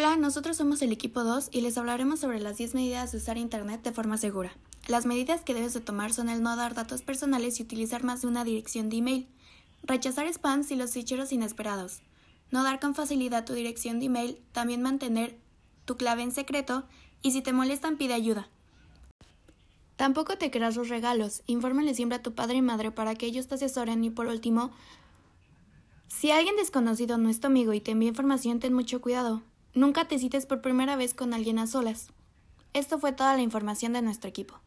Hola, nosotros somos el equipo 2 y les hablaremos sobre las 10 medidas de usar Internet de forma segura. Las medidas que debes de tomar son el no dar datos personales y utilizar más de una dirección de email, rechazar spam y los ficheros inesperados, no dar con facilidad tu dirección de email, también mantener tu clave en secreto y si te molestan pide ayuda. Tampoco te creas los regalos, infórmale siempre a tu padre y madre para que ellos te asesoren y por último, si alguien desconocido no es tu amigo y te envía información, ten mucho cuidado. Nunca te cites por primera vez con alguien a solas. Esto fue toda la información de nuestro equipo.